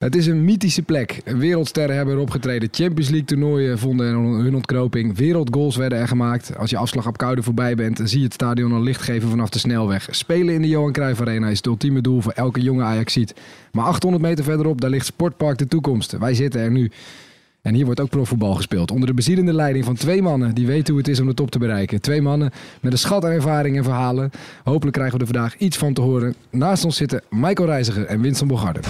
Het is een mythische plek. Wereldsterren hebben erop getreden. Champions League toernooien vonden hun ontknoping. Wereldgoals werden er gemaakt. Als je afslag op Koude voorbij bent, zie je het stadion al licht geven vanaf de snelweg. Spelen in de Johan Cruijff Arena is het ultieme doel voor elke jonge Ajaxiet. Maar 800 meter verderop, daar ligt Sportpark de Toekomst. Wij zitten er nu. En hier wordt ook profvoetbal gespeeld. Onder de bezielende leiding van twee mannen die weten hoe het is om de top te bereiken. Twee mannen met een schat aan ervaring en verhalen. Hopelijk krijgen we er vandaag iets van te horen. Naast ons zitten Michael Reiziger en Winston Bogarde.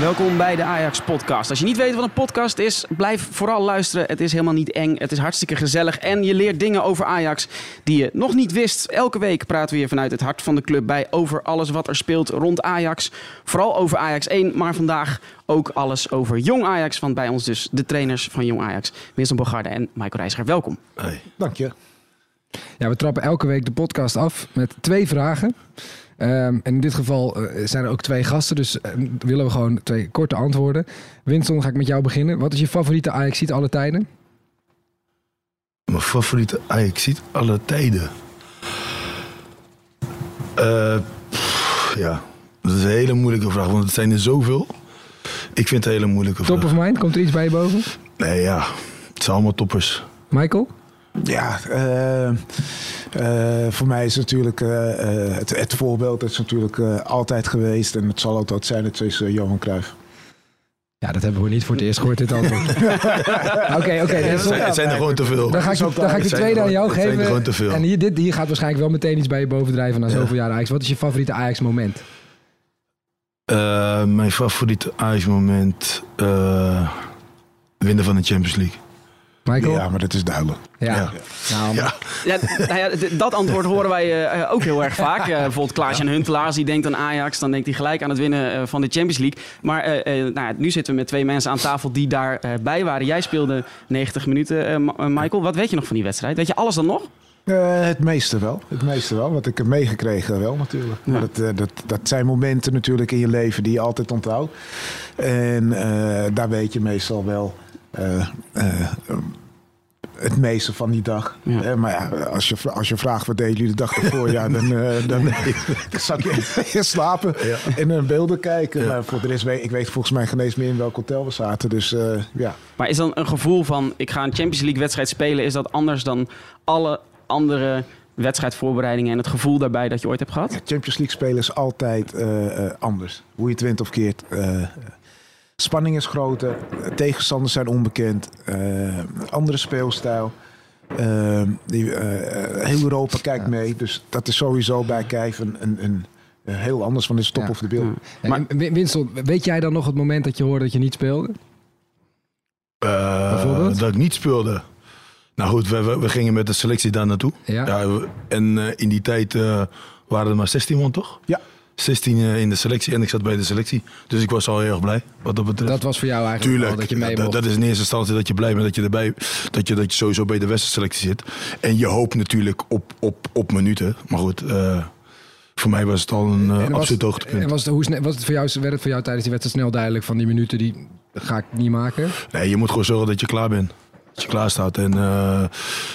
Welkom bij de Ajax Podcast. Als je niet weet wat een podcast is, blijf vooral luisteren. Het is helemaal niet eng, het is hartstikke gezellig en je leert dingen over Ajax die je nog niet wist. Elke week praten we hier vanuit het hart van de club bij over alles wat er speelt rond Ajax. Vooral over Ajax 1, maar vandaag ook alles over Jong Ajax. Want bij ons dus de trainers van Jong Ajax, Winston Bogarde en Michael Reiziger. Welkom. Hey. Dank je. Ja, we trappen elke week de podcast af met twee vragen. En in dit geval zijn er ook twee gasten, dus willen we gewoon twee korte antwoorden. Winston, ga ik met jou beginnen. Wat is je favoriete Ajaxiet alle tijden? Mijn favoriete Ajaxiet alle tijden? Ja, dat is een hele moeilijke vraag, want het zijn er zoveel. Ik vind het een hele moeilijke vraag. Top of mind? Komt er iets bij je boven? Nee, ja. Het zijn allemaal toppers. Michael? Ja, voor mij is natuurlijk het voorbeeld is natuurlijk altijd geweest en het zal altijd zijn. Het is Johan Cruijff. Ja, dat hebben we niet voor het eerst gehoord, dit antwoord. Oké. Het zijn er gewoon te veel. Dan ga ik de tweede aan jou geven. Zijn er te veel. En hier gaat waarschijnlijk wel meteen iets bij je bovendrijven na zoveel jaar Ajax. Wat is je favoriete Ajax-moment? Mijn favoriete Ajax-moment... winnen van de Champions League. Michael? Ja, maar dat is duidelijk. Dat antwoord horen wij ook heel erg vaak. Bijvoorbeeld Klaas-Jan Huntelaar, die denkt aan Ajax, dan denkt hij gelijk aan het winnen van de Champions League. Maar nu zitten we met twee mensen aan tafel die daarbij waren. Jij speelde 90 minuten, Michael. Wat weet je nog van die wedstrijd? Weet je alles dan nog? Het meeste wel. Wat ik heb meegekregen wel natuurlijk. Ja. Maar dat zijn momenten natuurlijk in je leven die je altijd onthoudt. En daar weet je meestal wel... het meeste van die dag. Ja. Maar ja, als je vraagt wat deden jullie de dag ervoor, dan zat je in slapen en naar beelden kijken. Ja. Maar voor de rest, ik weet volgens mij geen eens meer in welk hotel we zaten. Dus, Maar is dan een gevoel van, ik ga een Champions League wedstrijd spelen, is dat anders dan alle andere wedstrijdvoorbereidingen en het gevoel daarbij dat je ooit hebt gehad? Ja, Champions League spelen is altijd anders. Hoe je het wint of keert... Spanning is groter, tegenstanders zijn onbekend, andere speelstijl. Heel Europa kijkt mee, dus dat is sowieso bij Kijf een heel anders van de top of de beeld. Ja. Maar Winston, weet jij dan nog het moment dat je hoorde dat je niet speelde? Bijvoorbeeld? Dat ik niet speelde? Nou goed, we gingen met de selectie daar naartoe. Ja. Ja, en in die tijd waren er maar 16 man, toch? Ja. 16 in de selectie en ik zat bij de selectie. Dus ik was al heel erg blij wat dat betreft. Dat was voor jou eigenlijk wel dat je mee mocht. Dat is in eerste instantie dat je blij bent dat je sowieso bij de wedstrijdselectie zit. En je hoopt natuurlijk op minuten. Maar goed, voor mij was het al een absoluut hoogtepunt. En werd het voor jou tijdens die wedstrijd snel duidelijk van die minuten die ga ik niet maken? Nee, je moet gewoon zorgen dat je klaar bent. Dat je klaar staat. En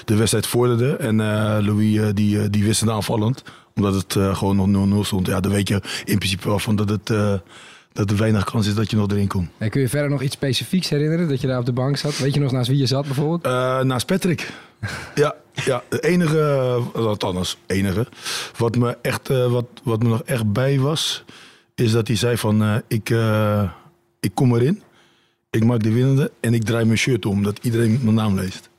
de wedstrijd vorderde. En Louis die wist het aanvallend. Omdat het gewoon nog 0-0 stond. Ja, dan weet je in principe wel van dat er weinig kans is dat je nog erin komt. En kun je verder nog iets specifieks herinneren? Dat je daar op de bank zat? Weet je nog naast wie je zat bijvoorbeeld? Naast Patrick. Ja, het enige wat me nog echt bij was, is dat hij zei van ik kom erin. Ik maak de winnende en ik draai mijn shirt om. Dat iedereen mijn naam leest.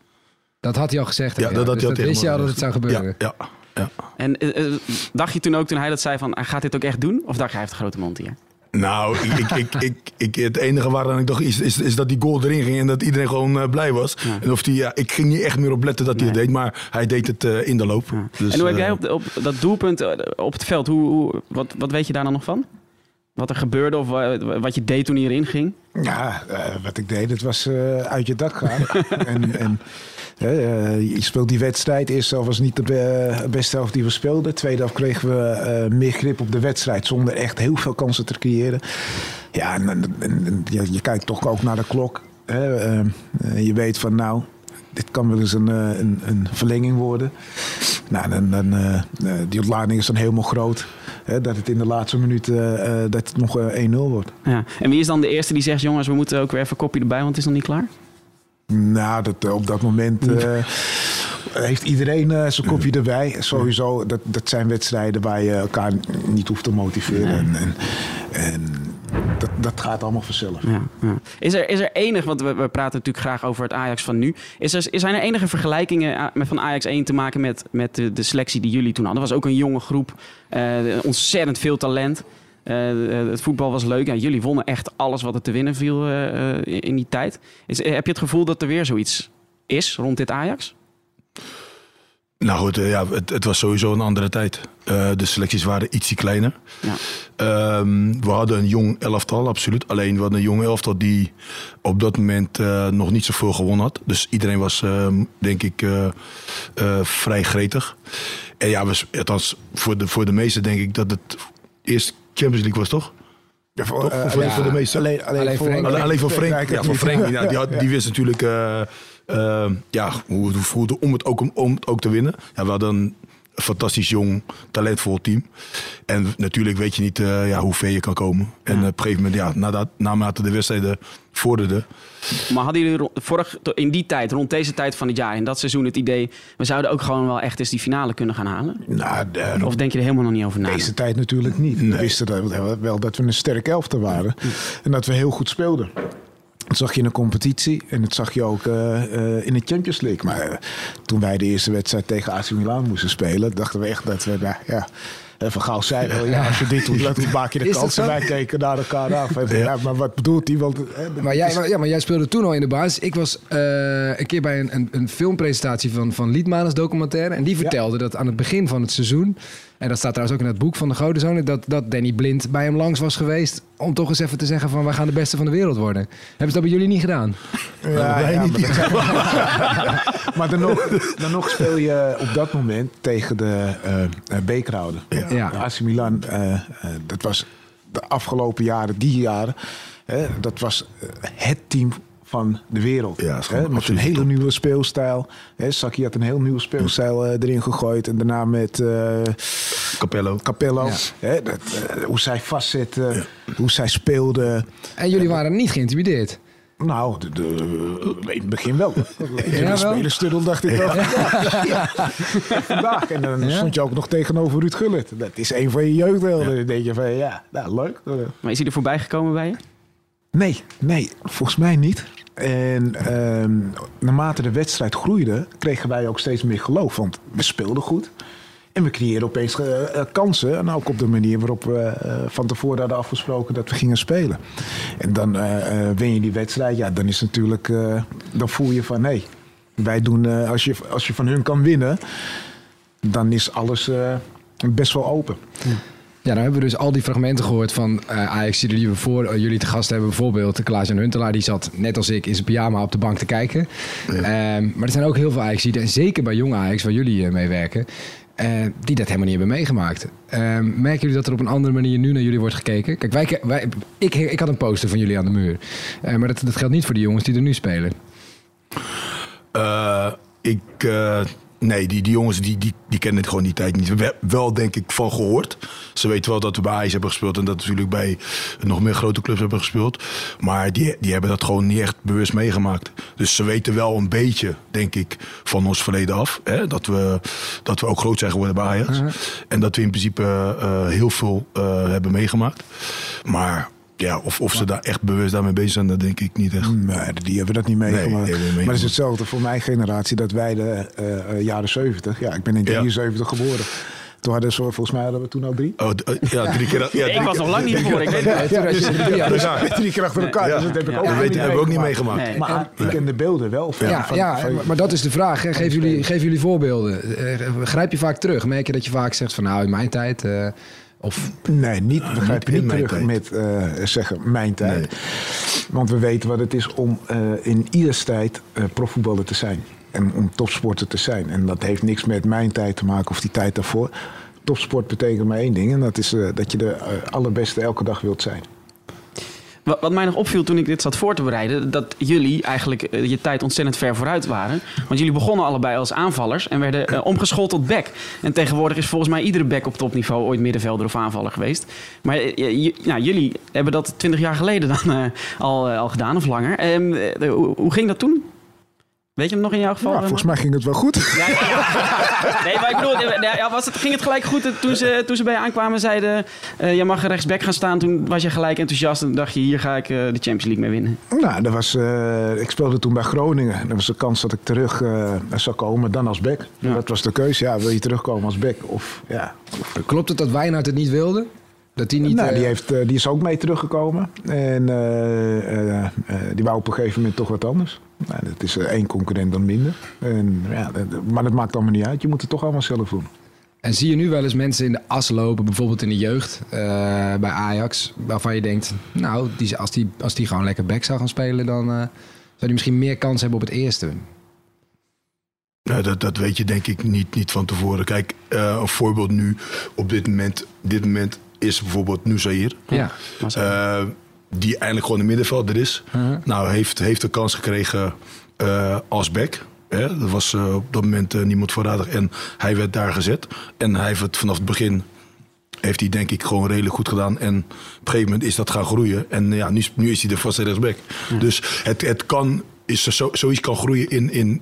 Dat had hij al gezegd. Ja, dat wist je al dat het zou gebeuren. Ja. En dacht je toen hij dat zei van, gaat dit ook echt doen? Of dacht je, hij heeft een grote mond hier? Nou, het enige waaraan ik dacht is dat die goal erin ging en dat iedereen gewoon blij was. Ja. En of ik ging niet echt meer op letten dat hij het deed, maar hij deed het in de loop. Ja. Dus, en hoe heb jij op dat doelpunt op het veld, wat weet je daar dan nog van? Wat er gebeurde of wat je deed toen hij erin ging? Ja, wat ik deed, het was uit je dak gaan. Je speelt die wedstrijd. Eerste helft was niet de beste helft die we speelden. Tweede helft kregen we meer grip op de wedstrijd zonder echt heel veel kansen te creëren. Ja, en je kijkt toch ook naar de klok. Je weet van nou, dit kan wel eens een verlenging worden. Nou, die ontlading is dan helemaal groot. Hè, dat het in de laatste minuut dat het nog 1-0 wordt. Ja. En wie is dan de eerste die zegt, jongens, we moeten ook weer even kopje erbij, want het is nog niet klaar? Nou, op dat moment heeft iedereen zijn kopje erbij. Sowieso, dat zijn wedstrijden waar je elkaar niet hoeft te motiveren. Ja. Dat gaat allemaal vanzelf. Ja, ja. Is er enig, want we praten natuurlijk graag over het Ajax van nu. Zijn er enige vergelijkingen van Ajax 1 te maken met de selectie die jullie toen hadden? Dat was ook een jonge groep, ontzettend veel talent. Het voetbal was leuk. Ja, jullie wonnen echt alles wat er te winnen viel in die tijd. Heb je het gevoel dat er weer zoiets is rond dit Ajax? Nou goed, ja, het was sowieso een andere tijd. De selecties waren ietsje kleiner. Ja. We hadden een jong elftal, absoluut. Alleen we hadden een jong elftal die op dat moment nog niet zoveel gewonnen had. Dus iedereen was, denk ik, vrij gretig. En ja, althans, voor de meesten denk ik dat het eerst Champions League was, toch? Ja, voor de meesten. Alleen voor Frank. Ja, voor Frank. Ja, die wist natuurlijk... hoe om het ook te winnen. Ja, we hadden een fantastisch jong, talentvol team. En natuurlijk weet je niet hoe ver je kan komen. Ja. En op een gegeven moment, naarmate de wedstrijden vorderden. Maar hadden jullie in die tijd, rond deze tijd van het jaar, in dat seizoen het idee, we zouden ook gewoon wel echt eens die finale kunnen gaan halen? Nou, of denk je er helemaal nog niet over na? Deze tijd natuurlijk niet. Nee. We wisten wel dat we een sterk elftal waren. Ja. En dat we heel goed speelden. Dat zag je in de competitie en dat zag je ook in de Champions League. Maar toen wij de eerste wedstrijd tegen AC Milan moesten spelen, dachten we echt dat we... Van Gaal zei wel, als je dit doet, dan maak je de kans. En wij keken naar elkaar af. En, maar wat bedoelt hij? Maar jij speelde toen al in de basis. Ik was een keer bij een filmpresentatie van Liedmanens documentaire. En die vertelde dat aan het begin van het seizoen... En dat staat trouwens ook in het boek van de Gouden Zoon... dat Danny Blind bij hem langs was geweest... om toch eens even te zeggen van... wij gaan de beste van de wereld worden. Hebben ze dat bij jullie niet gedaan? Maar dan nog speel je op dat moment... tegen de B-crowden. Ja. AC Milan, dat was de afgelopen jaren, die jaren... dat was het team... van de wereld. Ja, met een hele nieuwe speelstijl. Sacchi had een heel nieuwe speelstijl erin gegooid. En daarna met Capello. Ja. Hoe zij vastzette, hoe zij speelde. En jullie waren niet geïntimideerd? Nou, in het begin wel. De spelerstunnel dacht ik wel. Vandaag. En dan stond je ook nog tegenover Ruud Gullit. Dat is een van je jeugdhelden. Dan denk je van, leuk. Maar is hij er voorbij gekomen bij je? Nee, volgens mij niet. En naarmate de wedstrijd groeide, kregen wij ook steeds meer geloof. Want we speelden goed. En we creëerden opeens kansen. En ook op de manier waarop we van tevoren hadden afgesproken dat we gingen spelen. En dan win je die wedstrijd. Ja, dan is natuurlijk... dan voel je van, nee, wij doen... als je van hun kan winnen, dan is alles best wel open. Ja. Ja, dan hebben we dus al die fragmenten gehoord van Ajax die we voor jullie te gast hebben. Bijvoorbeeld Klaas-Jan Huntelaar, die zat net als ik in zijn pyjama op de bank te kijken. Ja. Maar er zijn ook heel veel Ajaxiden, en zeker bij jonge Ajax waar jullie mee werken, die dat helemaal niet hebben meegemaakt. Merken jullie dat er op een andere manier nu naar jullie wordt gekeken? Kijk, ik had een poster van jullie aan de muur. Maar dat geldt niet voor die jongens die er nu spelen. Nee, die jongens die kennen het gewoon die tijd niet. We hebben wel, denk ik, van gehoord. Ze weten wel dat we bij Ajax hebben gespeeld... en dat we natuurlijk bij nog meer grote clubs hebben gespeeld. Maar die hebben dat gewoon niet echt bewust meegemaakt. Dus ze weten wel een beetje, denk ik, van ons verleden af. Hè? Dat we ook groot zijn geworden bij Ajax. Uh-huh. En dat we in principe heel veel hebben meegemaakt. Maar... Ja, of ze daar echt bewust daarmee bezig zijn, dat denk ik niet echt. Nee, die hebben dat niet meegemaakt. Maar het is hetzelfde voor mijn generatie dat wij de jaren 70... Ja, ik ben in 73 geboren. Toen hadden ze volgens mij al 3. Oh, drie keer. Ja, ik was nog lang niet geboren. Drie keer achter elkaar. Dus dat heb ik ook niet meegemaakt. Nee. Maar ik ken de beelden wel. Maar dat is de vraag. Hè. Geef jullie voorbeelden. Grijp je vaak terug? Merk je dat je vaak zegt van nou, in mijn tijd... Of nee, niet begrijp je niet terug met zeggen mijn tijd. Nee. Want we weten wat het is om in ieders tijd profvoetballer te zijn. En om topsporter te zijn. En dat heeft niks met mijn tijd te maken of die tijd daarvoor. Topsport betekent maar één ding. En dat is dat je de allerbeste elke dag wilt zijn. Wat mij nog opviel toen ik dit zat voor te bereiden, dat jullie eigenlijk je tijd ontzettend ver vooruit waren. Want jullie begonnen allebei als aanvallers en werden omgeschoold tot back. En tegenwoordig is volgens mij iedere back op topniveau ooit middenvelder of aanvaller geweest. Maar jullie hebben dat 20 jaar geleden dan al gedaan of langer. Hoe ging dat toen? Weet je hem nog in jouw geval? Ja, volgens mij ging het wel goed. Ja, nee, maar ik bedoel, ging het gelijk goed toen ze bij je aankwamen en zeiden... je mag rechtsback gaan staan. Toen was je gelijk enthousiast en dacht je, hier ga ik de Champions League mee winnen. Nou, dat was, ik speelde toen bij Groningen. Er was de kans dat ik terug zou komen, dan als back. Ja. Dat was de keuze. Ja, wil je terugkomen als back? Of, ja. Klopt het dat Wijnard het niet wilde? Dat die niet, nou, die is ook mee teruggekomen. En die wou op een gegeven moment toch wat anders. Nou, dat is één concurrent dan minder. En, ja, maar dat maakt allemaal niet uit. Je moet het toch allemaal zelf doen. En zie je nu wel eens mensen in de as lopen, bijvoorbeeld in de jeugd, bij Ajax, waarvan je denkt, nou, als die gewoon lekker back zou gaan spelen, dan zou die misschien meer kans hebben op het eerste. Nou, dat weet je denk ik niet van tevoren. Kijk, een voorbeeld nu op dit moment is bijvoorbeeld Noussair. Ja, die eindelijk gewoon een middenvelder is. Uh-huh. Nou, heeft de kans gekregen als back. Er was op dat moment niemand voorradig. En hij werd daar gezet. En hij heeft het vanaf het begin... heeft hij denk ik gewoon redelijk goed gedaan. En op een gegeven moment is dat gaan groeien. En ja, nu is hij de vaste rechtsback. Uh-huh. Dus zoiets kan groeien in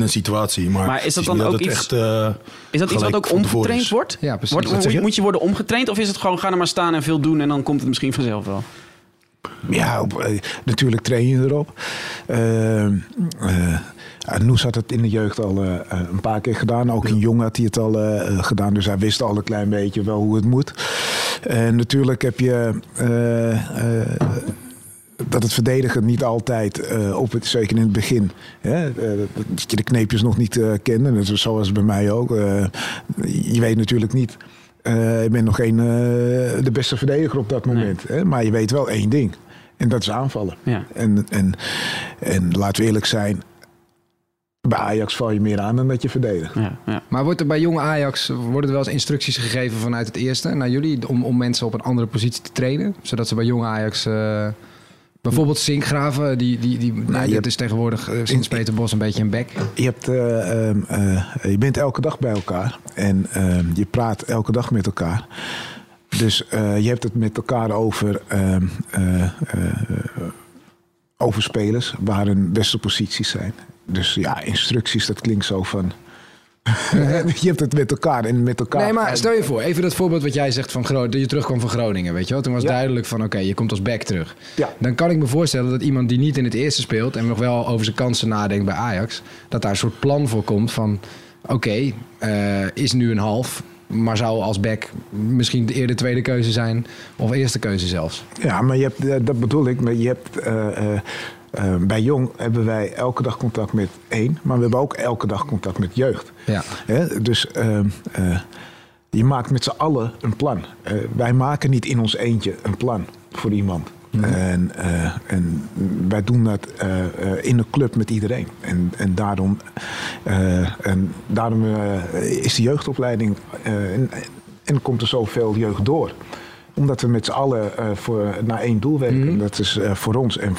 een situatie. Maar is dat dan ook iets wat ook omgetraind wordt? Ja, precies. Moet je worden omgetraind of is het gewoon ga er maar staan en veel doen en dan komt het misschien vanzelf wel? Ja, natuurlijk train je erop. Noes had het in de jeugd al een paar keer gedaan. Ook in jong had hij het al gedaan. Dus hij wist al een klein beetje wel hoe het moet. En natuurlijk heb je... dat het verdedigen niet altijd, zeker in het begin, hè, dat je de kneepjes nog niet kende. Dat is zoals bij mij ook. Je weet natuurlijk niet, ik ben nog geen de beste verdediger op dat moment. Nee. Hè, maar je weet wel één ding. En dat is aanvallen. Ja. En laten we eerlijk zijn, bij Ajax val je meer aan dan dat je verdedigt. Ja, ja. Maar wordt er bij jonge Ajax wel eens instructies gegeven vanuit het eerste naar jullie om mensen op een andere positie te trainen? Zodat ze bij jonge Ajax... bijvoorbeeld Sinkgraven, dat is tegenwoordig sinds Peter Bos een beetje een bek. Je bent elke dag bij elkaar en je praat elke dag met elkaar. Dus je hebt het met elkaar over spelers waar hun beste posities zijn. Dus ja, instructies, dat klinkt zo van... je hebt het met elkaar en met elkaar. Nee, maar stel je voor, even dat voorbeeld wat jij zegt van dat je terugkwam van Groningen, weet je wel? Toen was duidelijk van oké, je komt als back terug. Ja. Dan kan ik me voorstellen dat iemand die niet in het eerste speelt en nog wel over zijn kansen nadenkt bij Ajax, dat daar een soort plan voor komt van oké, is nu een half, maar zou als back misschien eerder tweede keuze zijn of eerste keuze zelfs. Ja, maar je hebt, dat bedoel ik, maar je hebt... bij Jong hebben wij elke dag contact met één, maar we hebben ook elke dag contact met jeugd. Ja. Dus je maakt met z'n allen een plan. Wij maken niet in ons eentje een plan voor iemand. Mm-hmm. En wij doen dat in de club met iedereen. En daarom is de jeugdopleiding en komt er zoveel jeugd door. Omdat we met z'n allen naar één doel werken. Mm-hmm. Dat is voor ons en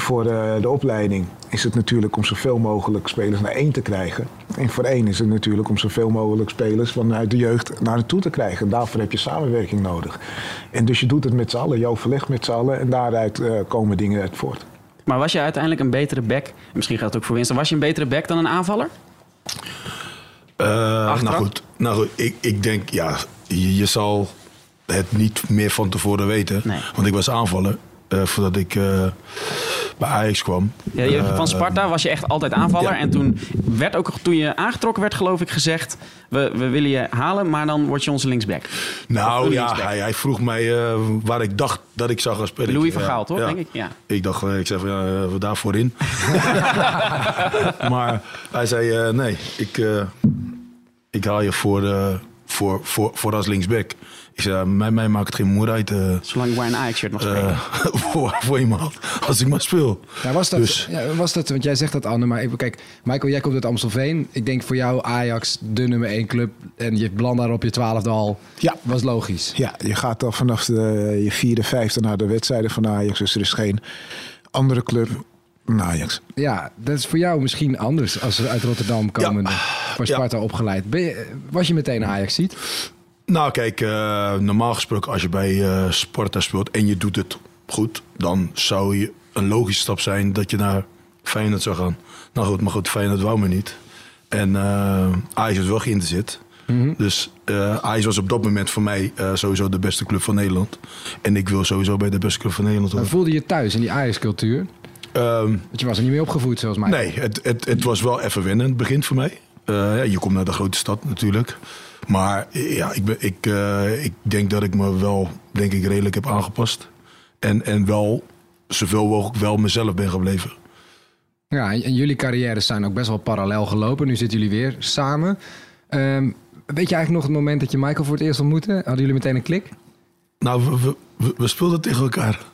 voor de opleiding is het natuurlijk om zoveel mogelijk spelers naar één te krijgen. En voor één is het natuurlijk om zoveel mogelijk spelers vanuit de jeugd naar naartoe te krijgen. Daarvoor heb je samenwerking nodig. En dus je doet het met z'n allen, je overlegt met z'n allen en daaruit komen dingen uit voort. Maar was je uiteindelijk een betere back, misschien gaat het ook voor Winston, was je een betere back dan een aanvaller? Nou goed, ik denk ja... Je zal het niet meer van tevoren weten. Nee. Want ik was aanvaller voordat ik bij Ajax kwam. Ja, van Sparta was je echt altijd aanvaller. Ja. En toen je aangetrokken werd, geloof ik, gezegd... We willen je halen, maar dan word je onze linksback. Nou ja, linksback. Hij vroeg mij waar ik dacht dat ik zou gaan spelen. Louis van Gaal, toch? Ja. Denk ik? Ja. Ik dacht, ik zei van, daar voorin. Maar hij zei, nee, ik haal je voor... voor als linksback. Ik zei, mij maakt het geen moer uit. Zolang ik maar een Ajax-shirt mag spelen. Voor iemand, als ik maar speel. Ja, was dat, want jij zegt dat, Anne, maar even, kijk, Michael, jij komt uit Amstelveen. Ik denk voor jou Ajax de nummer 1 club. En je belandt daar op je 12e al. Ja. Was logisch. Ja, je gaat al vanaf je 4e, 5e naar de wedstrijden van Ajax. Dus er is geen andere club. Ajax. Ja, dat is voor jou misschien anders als ze uit Rotterdam komen. Ja. Voor Sparta opgeleid. Was je meteen Ajax ziet? Nou kijk, normaal gesproken als je bij Sparta speelt en je doet het goed, dan zou je een logische stap zijn dat je naar Feyenoord zou gaan. Nou goed, maar goed, Feyenoord wou me niet. En Ajax was wel geïnteresseerd. Mm-hmm. Dus Ajax was op dat moment voor mij sowieso de beste club van Nederland. En ik wil sowieso bij de beste club van Nederland horen. Voelde je thuis in die Ajax-cultuur? Je was er niet mee opgevoed, zoals mij. Nee, het was wel even wennen in het begin voor mij. Je komt naar de grote stad natuurlijk. Maar ja, ik denk dat ik me wel redelijk heb aangepast. En wel zoveel mogelijk wel mezelf ben gebleven. Ja, en jullie carrières zijn ook best wel parallel gelopen. Nu zitten jullie weer samen. Weet je eigenlijk nog het moment dat je Michael voor het eerst ontmoette? Hadden jullie meteen een klik? Nou, we speelden tegen elkaar.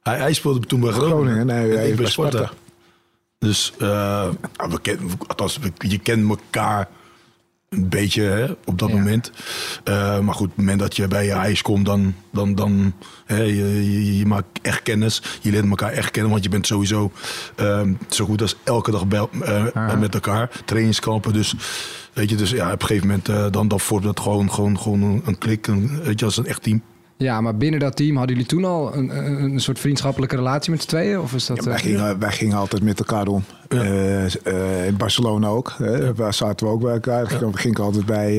Hij speelde toen bij Groningen. Nee, hij bij Sparta. Dus je kent elkaar een beetje, hè, op dat moment. Maar goed, op het moment dat je bij je ijs komt, dan hè, je maakt echt kennis. Je leert elkaar echt kennen, want je bent sowieso zo goed als elke dag met elkaar. Trainingskampen, dus weet je, dus ja, op een gegeven moment dan vormt dat gewoon een klik, weet je, als een echt team. Ja, maar binnen dat team hadden jullie toen al een soort vriendschappelijke relatie met z'n tweeën? Of is dat, wij gingen altijd met elkaar om. Ja. In Barcelona ook. Daar zaten we ook bij elkaar. Ja. Ging ik altijd bij...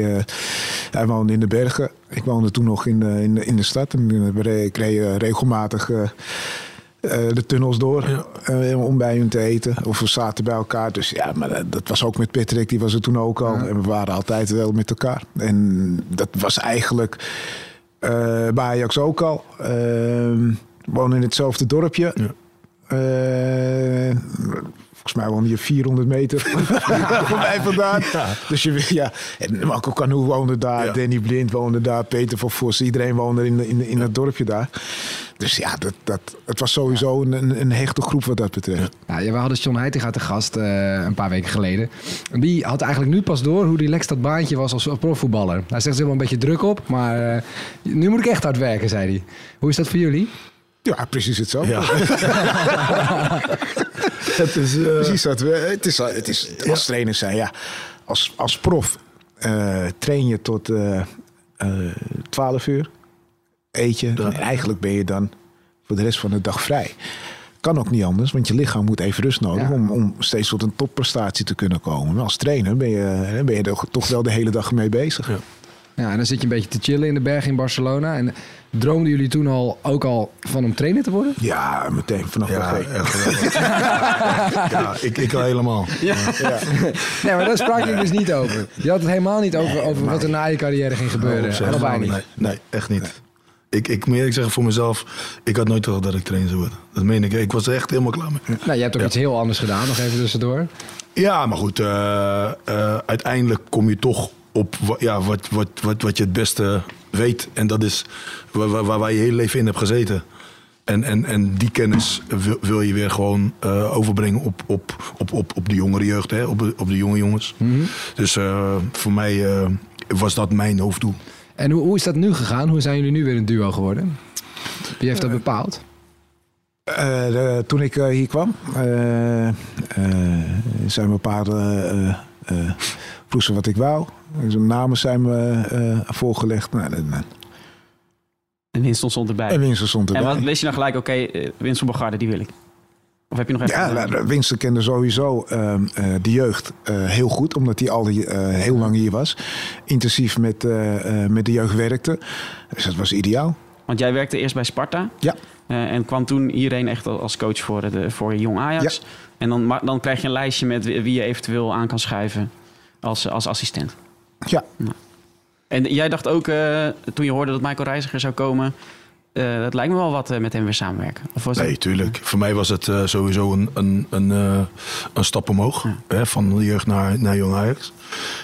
hij woonde in de bergen. Ik woonde toen nog in de stad. Ik reed regelmatig de tunnels door om bij hun te eten. Of we zaten bij elkaar. Dus ja, maar dat was ook met Patrick. Die was er toen ook al. Ja. En we waren altijd wel met elkaar. En dat was eigenlijk... bij Ajax ook al. Woon in hetzelfde dorpje. Ja. Volgens mij woonde je 400 meter van mij vandaan. Ja. Dus en Marco Kanu woonde daar. Ja. Danny Blind woonde daar. Peter van Vossen. Iedereen woonde in dat dorpje daar. Dus ja, het was sowieso een hechte groep wat dat betreft. Ja, we hadden John Heitinga te gast een paar weken geleden. Die had eigenlijk nu pas door hoe relaxed dat baantje was als profvoetballer. Hij zegt er helemaal een beetje druk op, maar nu moet ik echt hard werken, zei hij. Hoe is dat voor jullie? Ja, precies hetzelfde. Ja. Het is precies dat we. Het is als trainer zijn, ja. Als prof train je tot 12 uur. Eet je. En eigenlijk ben je dan voor de rest van de dag vrij. Kan ook niet anders, want je lichaam moet even rust nodig om steeds tot een topprestatie te kunnen komen. Maar als trainer ben je er toch wel de hele dag mee bezig. Ja. Ja, en dan zit je een beetje te chillen in de berg in Barcelona. En droomden jullie toen ook al van om trainer te worden? Ja, meteen vanaf dag 1. Ja, ik al helemaal. Ja. Ja. Nee, maar daar sprak ik dus niet over. Je had het helemaal niet over wat er na je carrière ging gebeuren. Allebei niet. Nee, echt niet. Nee. Ik moet eerlijk zeggen voor mezelf, ik had nooit gedacht dat ik trainer zou worden. Dat meen ik. Ik was er echt helemaal klaar mee. Nou, je hebt ook iets heel anders gedaan, nog even tussendoor. Ja, maar goed. Uiteindelijk kom je toch op wat je het beste weet. En dat is waar je hele leven in hebt gezeten. En die kennis wil je weer gewoon overbrengen op de jongere jeugd, hè? Op de jonge jongens. Mm-hmm. Dus voor mij was dat mijn hoofddoel. En hoe is dat nu gegaan? Hoe zijn jullie nu weer een duo geworden? Wie heeft dat bepaald? Toen ik hier kwam, zijn bepaalde proesten wat ik wou. Dus namen zijn me voorgelegd. En Winston stond erbij. En wist je nou gelijk, oké, Winston Bogarde, die wil ik? Of heb je nog even... Ja, Winston kende sowieso de jeugd heel goed. Omdat hij al heel lang hier was. Intensief met de jeugd werkte. Dus dat was ideaal. Want jij werkte eerst bij Sparta. Ja. En kwam toen hierheen echt als coach voor Jong Ajax. Ja. En dan krijg je een lijstje met wie je eventueel aan kan schuiven als assistent. Ja. Nou. En jij dacht ook, toen je hoorde dat Michael Reiziger zou komen... dat lijkt me wel wat met hem weer samenwerken. Of was nee, tuurlijk. Voor mij was het sowieso een stap omhoog. Ja. Hè, van de jeugd naar Jong Ajax.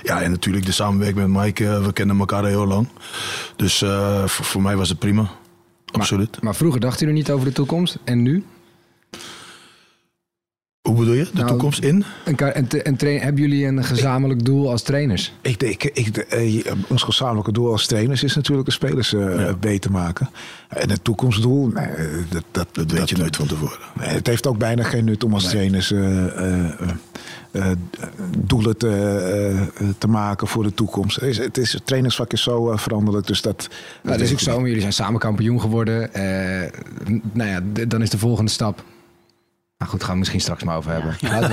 Ja, en natuurlijk de samenwerking met Mike. We kennen elkaar heel lang. Dus voor mij was het prima. Absoluut. Maar vroeger dacht u er niet over de toekomst. En nu? Hoe bedoel je? De toekomst in? Hebben jullie een gezamenlijk doel als trainers? Ons gezamenlijke doel als trainers is natuurlijk de spelers beter maken. En het toekomstdoel, nee, dat weet je nooit van tevoren. Nee, het heeft ook bijna geen nut om als trainers doelen te maken voor de toekomst. Het trainersvak is zo veranderlijk. Dus dat is ook zo. Jullie zijn samen kampioen geworden. Dan is de volgende stap. Nou goed, gaan we misschien straks maar over hebben. Ja.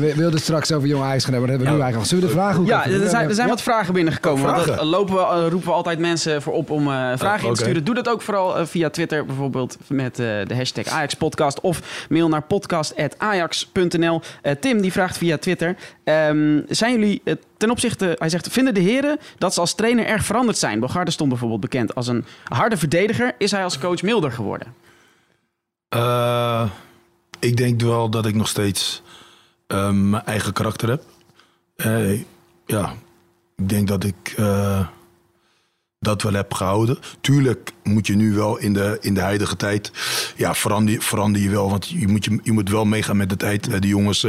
We wilden straks over Jong Ajax gaan hebben, maar dat hebben we nu eigenlijk. Zullen we de vragen ook er zijn wat vragen binnengekomen. Vragen? Want roepen we altijd mensen voor op om vragen in te sturen. Doe dat ook vooral via Twitter bijvoorbeeld met de hashtag Ajax Podcast. Of mail naar podcast@ajax.nl. Tim die vraagt via Twitter. Zijn jullie ten opzichte... Hij zegt, vinden de heren dat ze als trainer erg veranderd zijn? Bogarde stond bijvoorbeeld bekend als een harde verdediger. Is hij als coach milder geworden? Ik denk wel dat ik nog steeds mijn eigen karakter heb. Ik denk dat ik dat wel heb gehouden. Tuurlijk moet je nu wel in de huidige tijd... Ja, verander je wel. Want je moet wel meegaan met de tijd. Die jongens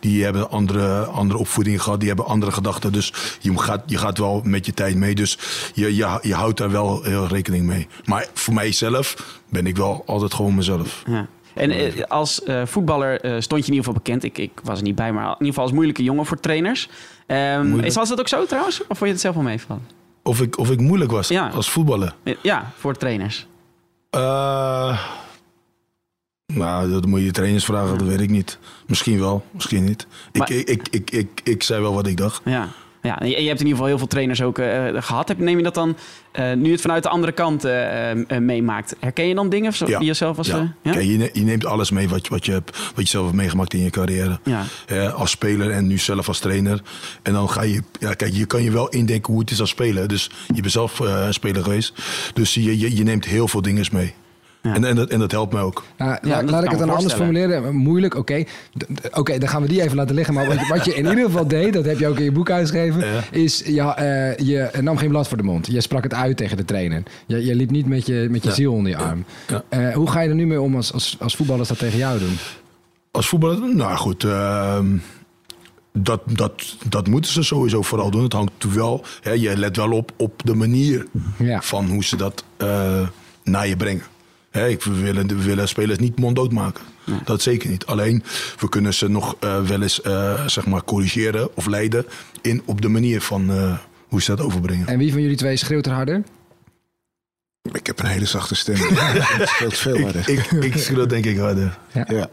die hebben andere opvoeding gehad. Die hebben andere gedachten. Dus je gaat wel met je tijd mee. Dus je houdt daar wel heel rekening mee. Maar voor mijzelf ben ik wel altijd gewoon mezelf. Ja. En als voetballer stond je in ieder geval bekend. Ik was er niet bij, maar in ieder geval als moeilijke jongen voor trainers. Was dat ook zo trouwens? Of vond je het zelf wel meevallen? Of ik moeilijk was als voetballer? Ja, voor trainers. Dat moet je trainers vragen, dat weet ik niet. Misschien wel, misschien niet. Maar, ik zei wel wat ik dacht. Ja. Ja, je hebt in ieder geval heel veel trainers ook gehad. Neem je dat dan, nu het vanuit de andere kant meemaakt, herken je dan dingen die jezelf was? Ja. Ja? Kijk, je neemt alles mee wat je zelf hebt meegemaakt in je carrière. Ja. Als speler en nu zelf als trainer. En dan ga je, je kan je wel indenken hoe het is als speler. Dus je bent zelf speler geweest. Dus je neemt heel veel dingen mee. Ja. En dat helpt mij ook. Laat ik het dan anders formuleren. Moeilijk, oké, dan gaan we die even laten liggen. Maar wat je in ieder geval deed, dat heb je ook in je boek uitgeschreven... is je nam geen blad voor de mond. Je sprak het uit tegen de trainer. Je liep niet met je ziel onder je arm. Ja. Hoe ga je er nu mee om als voetballers dat tegen jou doen? Als voetballer? Nou goed... Dat moeten ze sowieso vooral doen. Het hangt wel... Hè, je let wel op de manier van hoe ze dat naar je brengen. We willen spelers niet monddood maken. Nee. Dat zeker niet. Alleen, we kunnen ze nog wel eens corrigeren of leiden op de manier van hoe ze dat overbrengen. En wie van jullie twee schreeuwt er harder? Ik heb een hele zachte stem. Dat schreeuwt veel harder. Ik schreeuw denk ik harder. Ja.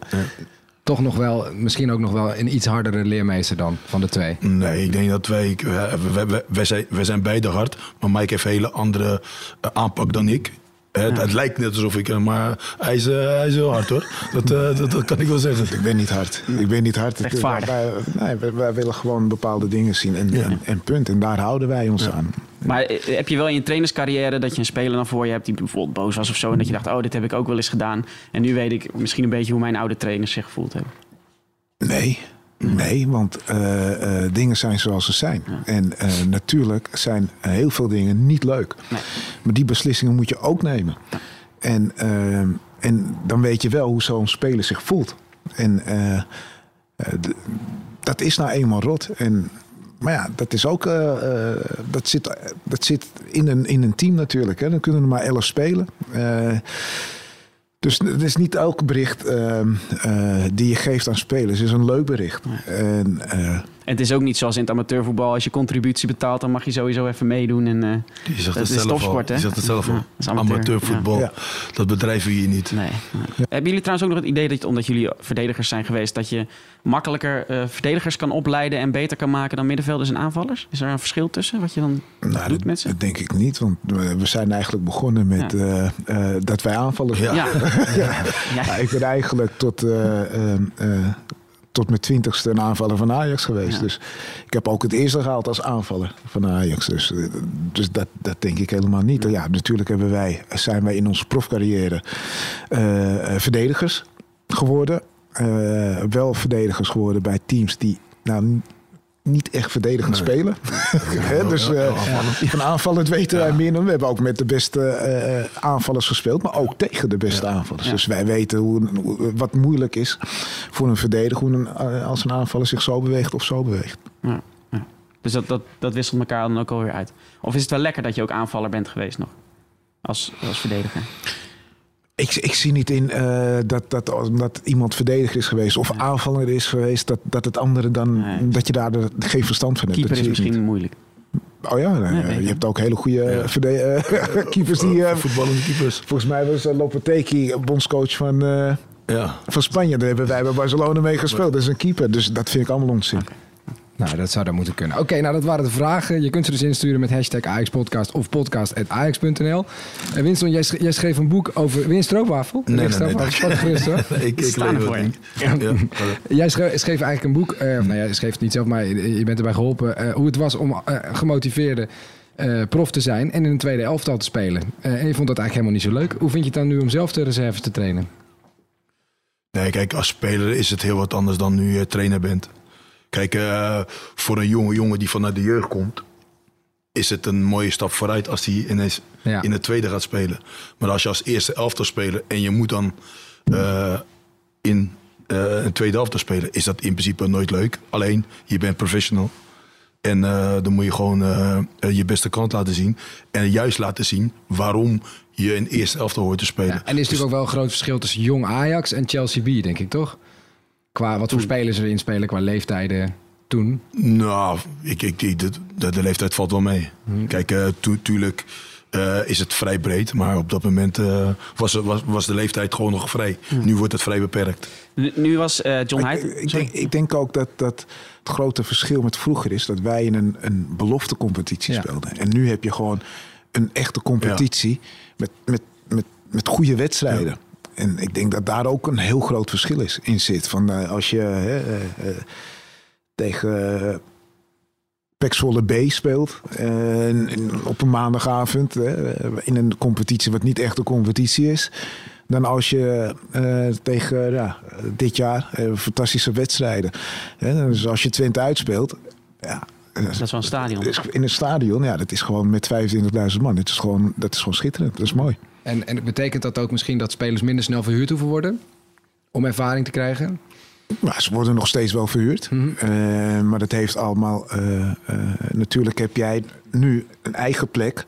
Toch nog wel, misschien ook nog wel een iets hardere leermeester dan van de twee. Nee, ik denk dat wij zijn beide hard. Maar Mike heeft een hele andere aanpak dan ik. Het lijkt net alsof ik... Maar hij is heel hard, hoor. Dat kan ik wel zeggen. Ik ben niet hard. Echt vaardig. Wij willen gewoon bepaalde dingen zien. En punt. En daar houden wij ons aan. Maar heb je wel in je trainerscarrière dat je een speler dan voor je hebt... die bijvoorbeeld boos was of zo... en dat je dacht, dit heb ik ook wel eens gedaan... en nu weet ik misschien een beetje hoe mijn oude trainers zich gevoeld hebben? Nee, want dingen zijn zoals ze zijn. Ja. En natuurlijk zijn heel veel dingen niet leuk. Nee. Maar die beslissingen moet je ook nemen. Ja. En dan weet je wel hoe zo'n speler zich voelt. En dat is nou eenmaal rot. Maar ja, dat is ook dat zit in een team natuurlijk. Hè. Dan kunnen er maar 11 spelen. Dus het is niet elk bericht die je geeft aan spelers. Het is een leuk bericht. Ja. En het is ook niet zoals in het amateurvoetbal. Als je contributie betaalt, dan mag je sowieso even meedoen. Je zegt het zelf al. Je zegt het zelf al. Amateurvoetbal, dat bedrijven we hier niet. Nee. Ja. Hebben jullie trouwens ook nog het idee dat omdat jullie verdedigers zijn geweest... dat je makkelijker verdedigers kan opleiden en beter kan maken dan middenvelders en aanvallers? Is er een verschil tussen wat je dan doet met ze? Dat denk ik niet, want we zijn eigenlijk begonnen met dat wij aanvallers... Ja. Ik ben eigenlijk tot... tot mijn 20ste een aanvaller van Ajax geweest. Ja. Dus ik heb ook het eerste gehaald als aanvaller van Ajax. Dus dat denk ik helemaal niet. Ja, natuurlijk zijn wij in onze profcarrière verdedigers geworden. Wel verdedigers geworden bij teams die niet echt verdedigend spelen. Dus van aanvallend weten wij meer dan. We hebben ook met de beste aanvallers gespeeld, maar ook tegen de beste aanvallers. Ja. Dus wij weten wat moeilijk is voor een verdediger, als een aanvaller zich zo beweegt of zo beweegt. Ja. Ja. Dus dat wisselt elkaar dan ook alweer uit. Of is het wel lekker dat je ook aanvaller bent geweest nog? Als verdediger? Ik zie niet in dat iemand verdediger is geweest of aanvaller is geweest, dat het andere dan dat je daar geen verstand van hebt. Keeper is misschien moeilijk. Oh ja, je hebt ook hele goede keepers die voetballende keepers. Volgens mij was Lopetegui bondscoach van Spanje. Daar hebben wij bij Barcelona mee gespeeld. Dat is een keeper, dus dat vind ik allemaal onzin. Okay. Nou, dat zou dan moeten kunnen. Oké, dat waren de vragen. Je kunt ze dus insturen met hashtag AjaxPodcast of podcast@ajax.nl. Winston, jij schreef een boek over... Wil je stroopwafel? Nee. Ik leef het niet. Ja. Jij schreef eigenlijk een boek... jij schreef het niet zelf, maar je bent erbij geholpen... hoe het was om gemotiveerde prof te zijn... en in een tweede elftal te spelen. En je vond dat eigenlijk helemaal niet zo leuk. Hoe vind je het dan nu om zelf de reserve te trainen? Nee, kijk, als speler is het heel wat anders dan nu je trainer bent. Kijk, voor een jonge jongen die vanuit de jeugd komt... is het een mooie stap vooruit als hij ineens in de tweede gaat spelen. Maar als je als eerste elftal speelt en je moet dan in een tweede elftal spelen... is dat in principe nooit leuk. Alleen, je bent professional. En dan moet je gewoon je beste kant laten zien. En juist laten zien waarom je in eerste elftal hoort te spelen. Ja, en er is natuurlijk ook wel een groot verschil tussen jong Ajax en Chelsea B, denk ik, toch? Qua wat voor spelers erin spelen, qua leeftijden toen? Nou, de leeftijd valt wel mee. Kijk, natuurlijk is het vrij breed. Maar op dat moment was de leeftijd gewoon nog vrij. Nu wordt het vrij beperkt. Nu was John Heitinga... Ik denk ook dat het grote verschil met vroeger is... dat wij in een beloftecompetitie speelden. En nu heb je gewoon een echte competitie met goede wedstrijden. Ja. En ik denk dat daar ook een heel groot verschil in zit. Van, als je tegen PEC Zwolle B speelt op een maandagavond... in een competitie wat niet echt een competitie is... dan als je tegen dit jaar fantastische wedstrijden... dus als je Twente uitspeelt... Dat is wel een stadion. In een stadion, dat is gewoon met 25.000 man. Dat is gewoon schitterend, dat is mooi. En betekent dat ook misschien dat spelers minder snel verhuurd hoeven worden? Om ervaring te krijgen? Nou, ze worden nog steeds wel verhuurd. Mm-hmm. Maar dat heeft allemaal... natuurlijk heb jij nu een eigen plek...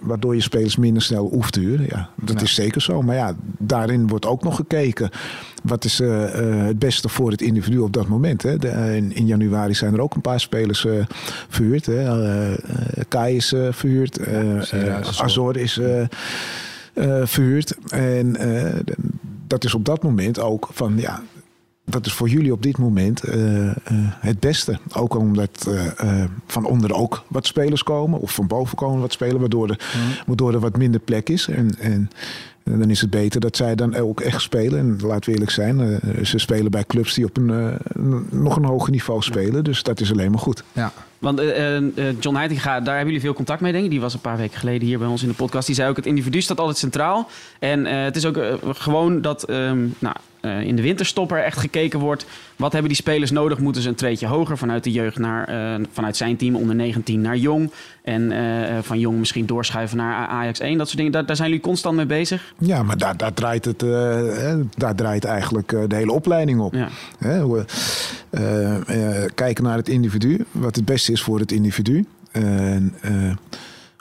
waardoor je spelers minder snel hoeft te huren. Ja, dat is zeker zo. Maar daarin wordt ook nog gekeken... wat is het beste voor het individu op dat moment. Hè? In januari zijn er ook een paar spelers verhuurd. Kai is verhuurd. Azor is verhuurd. En dat is op dat moment ook van... dat is voor jullie op dit moment het beste. Ook omdat van onder ook wat spelers komen. Of van boven komen wat spelers. Waardoor er wat minder plek is. En dan is het beter dat zij dan ook echt spelen. En laten we eerlijk zijn. Ze spelen bij clubs die op nog een hoger niveau spelen. Dus dat is alleen maar goed. Ja. Want John Heitinga, daar hebben jullie veel contact mee, denk ik. Die was een paar weken geleden hier bij ons in de podcast. Die zei ook, het individu staat altijd centraal. En het is ook gewoon dat... in de winterstopper echt gekeken wordt... wat hebben die spelers nodig? Moeten ze een treetje hoger vanuit de jeugd naar... vanuit zijn team onder 19 naar jong... en van jong misschien doorschuiven naar Ajax 1. Dat soort dingen, daar zijn jullie constant mee bezig? Ja, maar daar draait eigenlijk de hele opleiding op. Ja. Kijken naar het individu, wat het beste is voor het individu...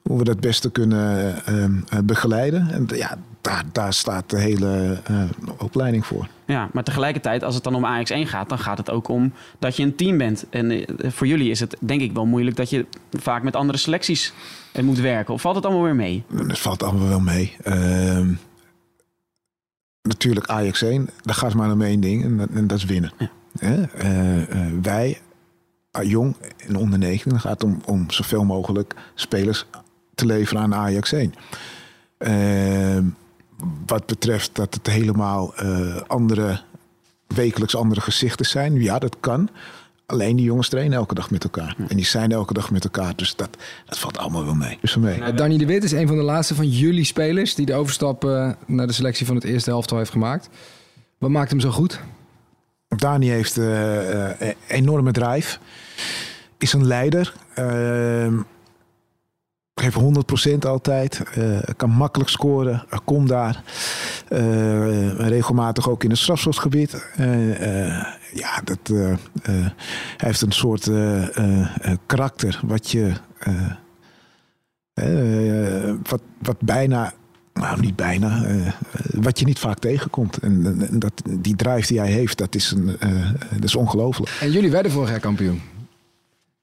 hoe we dat beste kunnen begeleiden. En daar staat de hele opleiding voor. Ja, maar tegelijkertijd, als het dan om Ajax 1 gaat... dan gaat het ook om dat je een team bent. En voor jullie is het denk ik wel moeilijk... dat je vaak met andere selecties moet werken. Of valt het allemaal weer mee? Het valt allemaal wel mee. Natuurlijk Ajax 1, daar gaat maar om één ding. En dat is winnen. Ja. Wij, jong en onder 19... gaat het om zoveel mogelijk spelers te leveren aan Ajax 1... Wat betreft dat het helemaal andere wekelijks andere gezichten zijn. Ja, dat kan. Alleen die jongens trainen elke dag met elkaar. En die zijn elke dag met elkaar. Dus dat valt allemaal wel mee. Danny de Wit is een van de laatste van jullie spelers die de overstap naar de selectie van het eerste helftal heeft gemaakt. Wat maakt hem zo goed? Danny heeft enorme drive. Is een leider. Geeft 100% altijd. Kan makkelijk scoren. Komt daar. Regelmatig ook in het strafschopgebied. Hij heeft een soort karakter wat je niet vaak tegenkomt. En dat, die drive die hij heeft, dat is ongelooflijk. En jullie werden vorig jaar kampioen.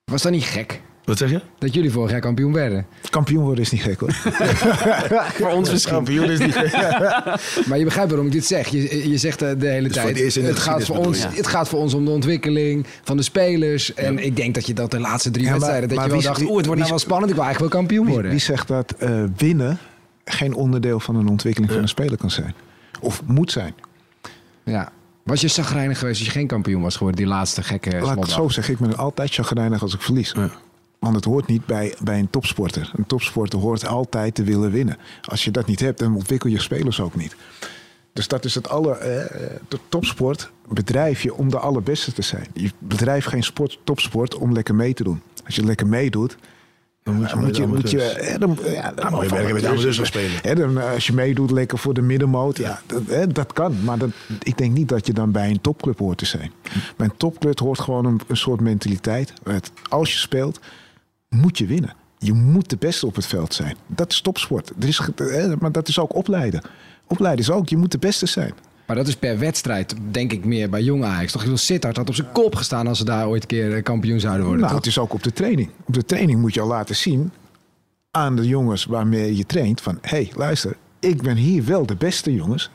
Was dat niet gek? Wat zeg je? Dat jullie vorig jaar kampioen werden. Kampioen worden is niet gek hoor. Voor ons misschien. Kampioen is niet gek. Maar je begrijpt waarom ik dit zeg. Je zegt de hele tijd, het gaat voor ons om de ontwikkeling van de spelers. En ik denk dat je dat de laatste drie wedstrijden, dat je wel dacht, het wordt nou wel spannend, ik wil eigenlijk wel kampioen worden. Wie zegt dat winnen geen onderdeel van een ontwikkeling van een speler kan zijn? Of moet zijn? Ja. Was je chagrijnig geweest als je geen kampioen was geworden, die laatste gekke smotdag? Laat ik zo zeggen, ik ben altijd chagrijnig als ik verlies. Ja. Want het hoort niet bij een topsporter. Een topsporter hoort altijd te willen winnen. Als je dat niet hebt, dan ontwikkel je spelers ook niet. Dus dat is de topsport bedrijf je om de allerbeste te zijn. Je bedrijft geen topsport om lekker mee te doen. Als je lekker meedoet, dan moet je werken met andere zussen spelen. Als je meedoet, lekker voor de middenmoot. Dat kan. Maar ik denk niet dat je dan bij een topclub hoort te zijn. Bij een topclub hoort gewoon een soort mentaliteit. Als je speelt, moet je winnen. Je moet de beste op het veld zijn. Dat is topsport. Maar dat is ook opleiden. Opleiden is ook, je moet de beste zijn. Maar dat is per wedstrijd, denk ik, meer bij jong Ajax. Toch, Sittard had op zijn kop gestaan als ze daar ooit een keer kampioen zouden worden. Nou, toch? Het is ook op de training. Op de training moet je al laten zien aan de jongens waarmee je traint. Van, luister, ik ben hier wel de beste, jongens.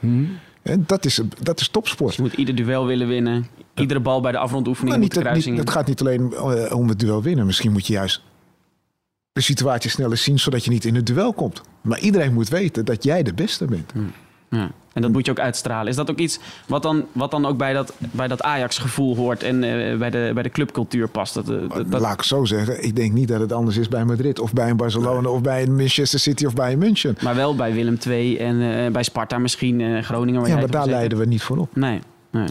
Dat is topsport. Dus je moet ieder duel willen winnen. Iedere bal bij de afrondoefening moet kruisingen. Het gaat niet alleen om het duel winnen. Misschien moet je juist de situatie sneller zien, zodat je niet in het duel komt. Maar iedereen moet weten dat jij de beste bent. Ja. En dat moet je ook uitstralen. Is dat ook iets wat dan ook bij dat Ajax-gevoel hoort en bij de clubcultuur past? Laat ik zo zeggen. Ik denk niet dat het anders is bij Madrid of bij een Barcelona of bij een Manchester City of bij een München. Maar wel bij Willem II en bij Sparta misschien, Groningen. Maar daar leiden we niet voor op. Nee.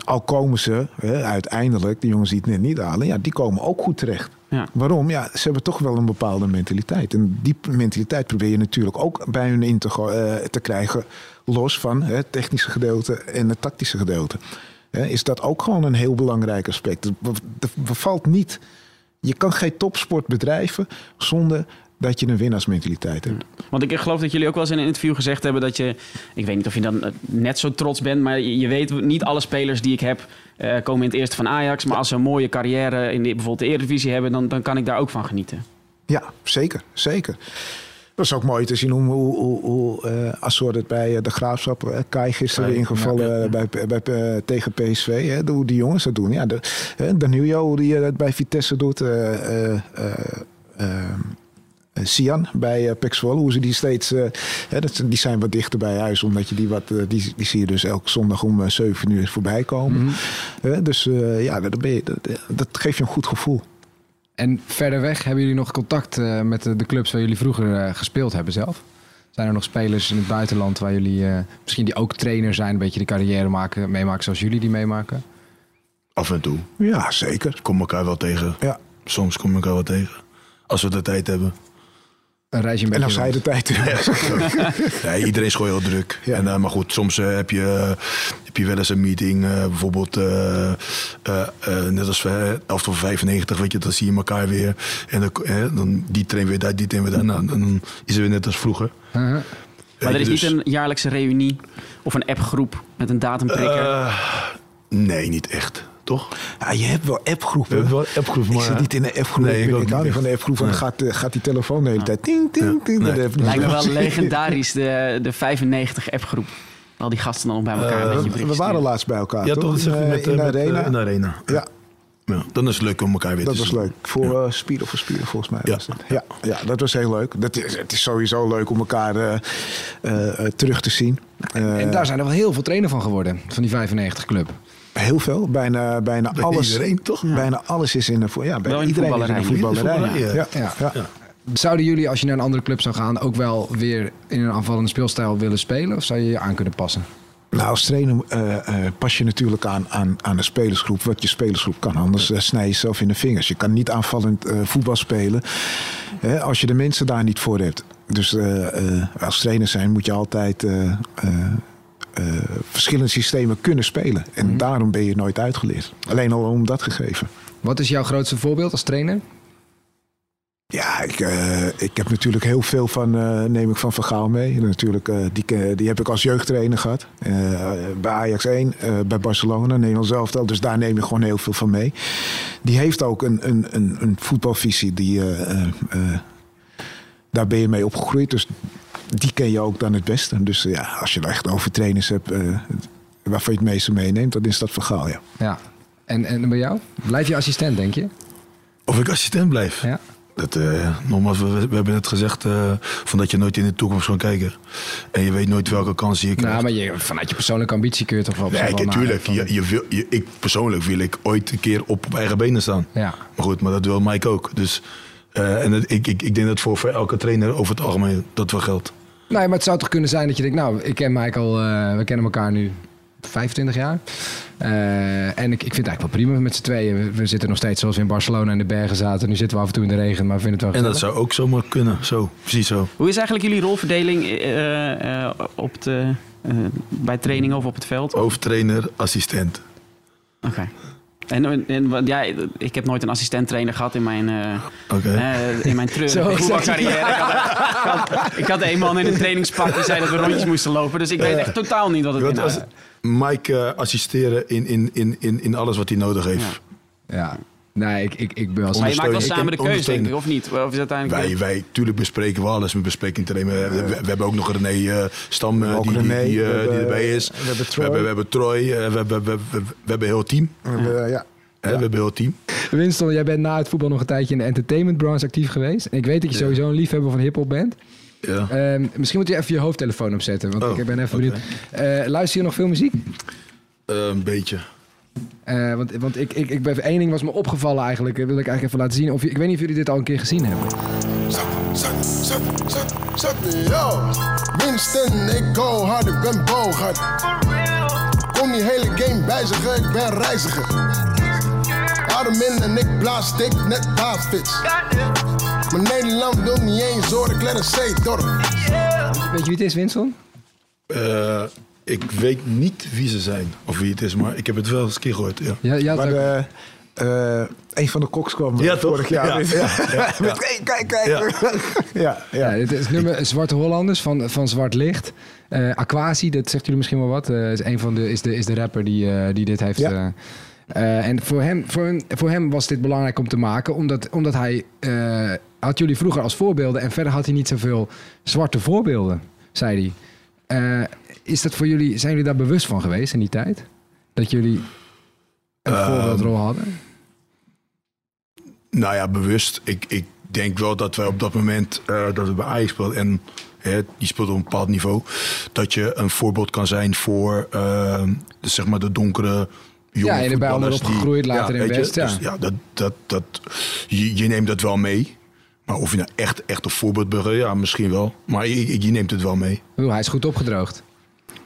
Al komen ze uiteindelijk, de jongens die het net niet halen, die komen ook goed terecht. Ja. Waarom? Ja, ze hebben toch wel een bepaalde mentaliteit. En die mentaliteit probeer je natuurlijk ook bij hun in te krijgen, los van het technische gedeelte en het tactische gedeelte. Is dat ook gewoon een heel belangrijk aspect. Je kan geen topsport bedrijven zonder dat je een winnaarsmentaliteit hebt. Want ik geloof dat jullie ook wel eens in een interview gezegd hebben dat je, ik weet niet of je dan net zo trots bent, maar je weet niet alle spelers die ik heb komen in het eerste van Ajax. Maar als ze een mooie carrière in bijvoorbeeld de Eredivisie hebben, dan kan ik daar ook van genieten. Ja, zeker, zeker. Dat is ook mooi te zien hoe Azor het bij de Graafschap, Kai gisteren ingevallen bij tegen PSV. Hoe die jongens dat doen. Ja, Danilo die het bij Vitesse doet. Sian bij PEC Zwolle, hoe ze die steeds... die zijn wat dichter bij huis, omdat je die zie je dus elke zondag om 7 uur voorbij komen. Dat geeft je een goed gevoel. En verder weg, hebben jullie nog contact met de clubs waar jullie vroeger gespeeld hebben zelf? Zijn er nog spelers in het buitenland waar jullie misschien die ook trainer zijn, een beetje de carrière meemaken zoals jullie die meemaken? Af en toe. Ja, zeker. Ik kom elkaar wel tegen. Ja. Soms kom ik elkaar wel tegen. Als we de tijd hebben. En als hij de tijd heeft. Ja, iedereen is gewoon heel druk. Ja. Maar goed, soms heb je wel eens een meeting. Bijvoorbeeld, net als 11:95, weet je, dan zie je elkaar weer. En dan die train weer daar, die train weer daar. Nou, dan is het weer net als vroeger. Uh-huh. Maar er is niet een jaarlijkse reunie of een appgroep met een datumprikker? Nee, niet echt. Toch? Ja, je hebt wel appgroepen. Ik zit niet in een appgroep. Nee, ik hou niet van de appgroep. Dan gaat die telefoon de hele tijd. Ting, ting, ting. Nee. Lijkt me wel legendarisch, de 95 appgroep. Al die gasten dan bij elkaar. We waren laatst bij elkaar, toch? In de Arena. Ja. Ja, dan is het leuk om elkaar weer te zien. Dat was leuk. Voor Spieren voor Spieren, volgens mij. Ja. Was het. Ja, ja, dat was heel leuk. Het is sowieso leuk om elkaar terug te zien. En daar zijn er wel heel veel trainer van geworden. Van die 95 club. Heel veel. Bijna bij alles. Iedereen, toch? Ja. Bijna alles is in de voetballerij. Ja. Zouden jullie, als je naar een andere club zou gaan, ook wel weer in een aanvallende speelstijl willen spelen? Of zou je je aan kunnen passen? Nou, als trainer pas je natuurlijk aan de spelersgroep. Wat je spelersgroep kan. Anders snij je jezelf in de vingers. Je kan niet aanvallend voetbal spelen als je de mensen daar niet voor hebt. Dus als trainer zijn moet je altijd verschillende systemen kunnen spelen. En daarom ben je nooit uitgeleerd. Alleen al om dat gegeven. Wat is jouw grootste voorbeeld als trainer? Ja, ik heb natuurlijk heel veel neem ik van Van Gaal mee. Natuurlijk, die heb ik als jeugdtrainer gehad. Bij Ajax 1, bij Barcelona, Nederland zelf al. Dus daar neem ik gewoon heel veel van mee. Die heeft ook een voetbalvisie. Daar ben je mee opgegroeid. Dus die ken je ook dan het beste. Dus ja, als je het echt over trainers hebt waarvan je het meeste meeneemt, dan is dat Van Gaal, ja. Ja. En bij jou? Blijf je assistent, denk je? Of ik assistent blijf? Ja. Nogmaals, we hebben net gezegd van dat je nooit in de toekomst kan kijken. En je weet nooit welke kans je krijgt. Nou, maar vanuit je persoonlijke ambitie kun je toch wel... Nee, natuurlijk. Ik persoonlijk wil ik ooit een keer op eigen benen staan. Ja. Maar goed, maar dat wil Mike ook. Dus, ik denk dat voor elke trainer over het algemeen dat wel geldt. Nee, maar het zou toch kunnen zijn dat je denkt... Nou, ik ken Michael, we kennen elkaar nu 25 jaar. En ik vind het eigenlijk wel prima met z'n tweeën. We zitten nog steeds zoals we in Barcelona in de bergen zaten. Nu zitten we af en toe in de regen, maar we vinden het wel gezellig. En dat zou ook zomaar kunnen. Zo, precies zo. Hoe is eigenlijk jullie rolverdeling bij training of op het veld? Hoofdtrainer, assistent. Oké. Okay. En ja, ik heb nooit een assistent-trainer gehad in mijn treurige voetbalcarrière. Ik had een man in een trainingspak die zei dat we rondjes moesten lopen. Dus ik weet echt totaal niet wat het inhoudt. Mike assisteren in alles wat hij nodig heeft. Ja. Nee, ik ben als... Maar je maakt wel samen de keuze, denk ik, of niet? Of is wij tuurlijk bespreken we alles. We bespreken we hebben ook nog René Stam die erbij is. We hebben Troy. We hebben heel team. We hebben heel team. Winston, jij bent na het voetbal nog een tijdje in de entertainmentbranche actief geweest. En ik weet dat je sowieso een liefhebber van hiphop bent. Ja. Misschien moet je even je hoofdtelefoon opzetten, want ik ben even benieuwd. Luister je nog veel muziek? Een beetje. Want ik ben één ding was me opgevallen eigenlijk. Wil ik eigenlijk even laten zien. Ik weet niet of jullie dit al een keer gezien hebben. Winston, ik go hard, ik ben Bogard. Kom die hele game bijzigen, ik ben Reiziger. Adem in en ik blaas dik, net baafits. Maar Nederland wil niet eens hoor, ik Clarence Seedorf. Weet je wie het is, Winston? Ik weet niet wie ze zijn of wie het is, maar ik heb het wel eens een keer gehoord. Ja, maar een van de koks kwam vorig jaar. Ja, dit is het nummer Zwarte Hollanders van Zwart Licht. Aquasi, dat zegt jullie misschien wel wat. Is de rapper die dit heeft. Ja. En voor hem was dit belangrijk om te maken, omdat hij had jullie vroeger als voorbeelden en verder had hij niet zoveel zwarte voorbeelden, zei hij. Is dat voor jullie, zijn jullie daar bewust van geweest in die tijd? Dat jullie een voorbeeldrol hadden? Nou ja, bewust. Ik denk wel dat wij op dat moment, dat we bij Ajax speelden en die speelt op een bepaald niveau, dat je een voorbeeld kan zijn voor zeg maar de donkere jonge voetballers. Ja, en bij anderen opgegroeid, later in West. Dus, je neemt dat wel mee. Maar of je nou echt een voorbeeld bent, ja, misschien wel. Maar je neemt het wel mee. Hij is goed opgedroogd.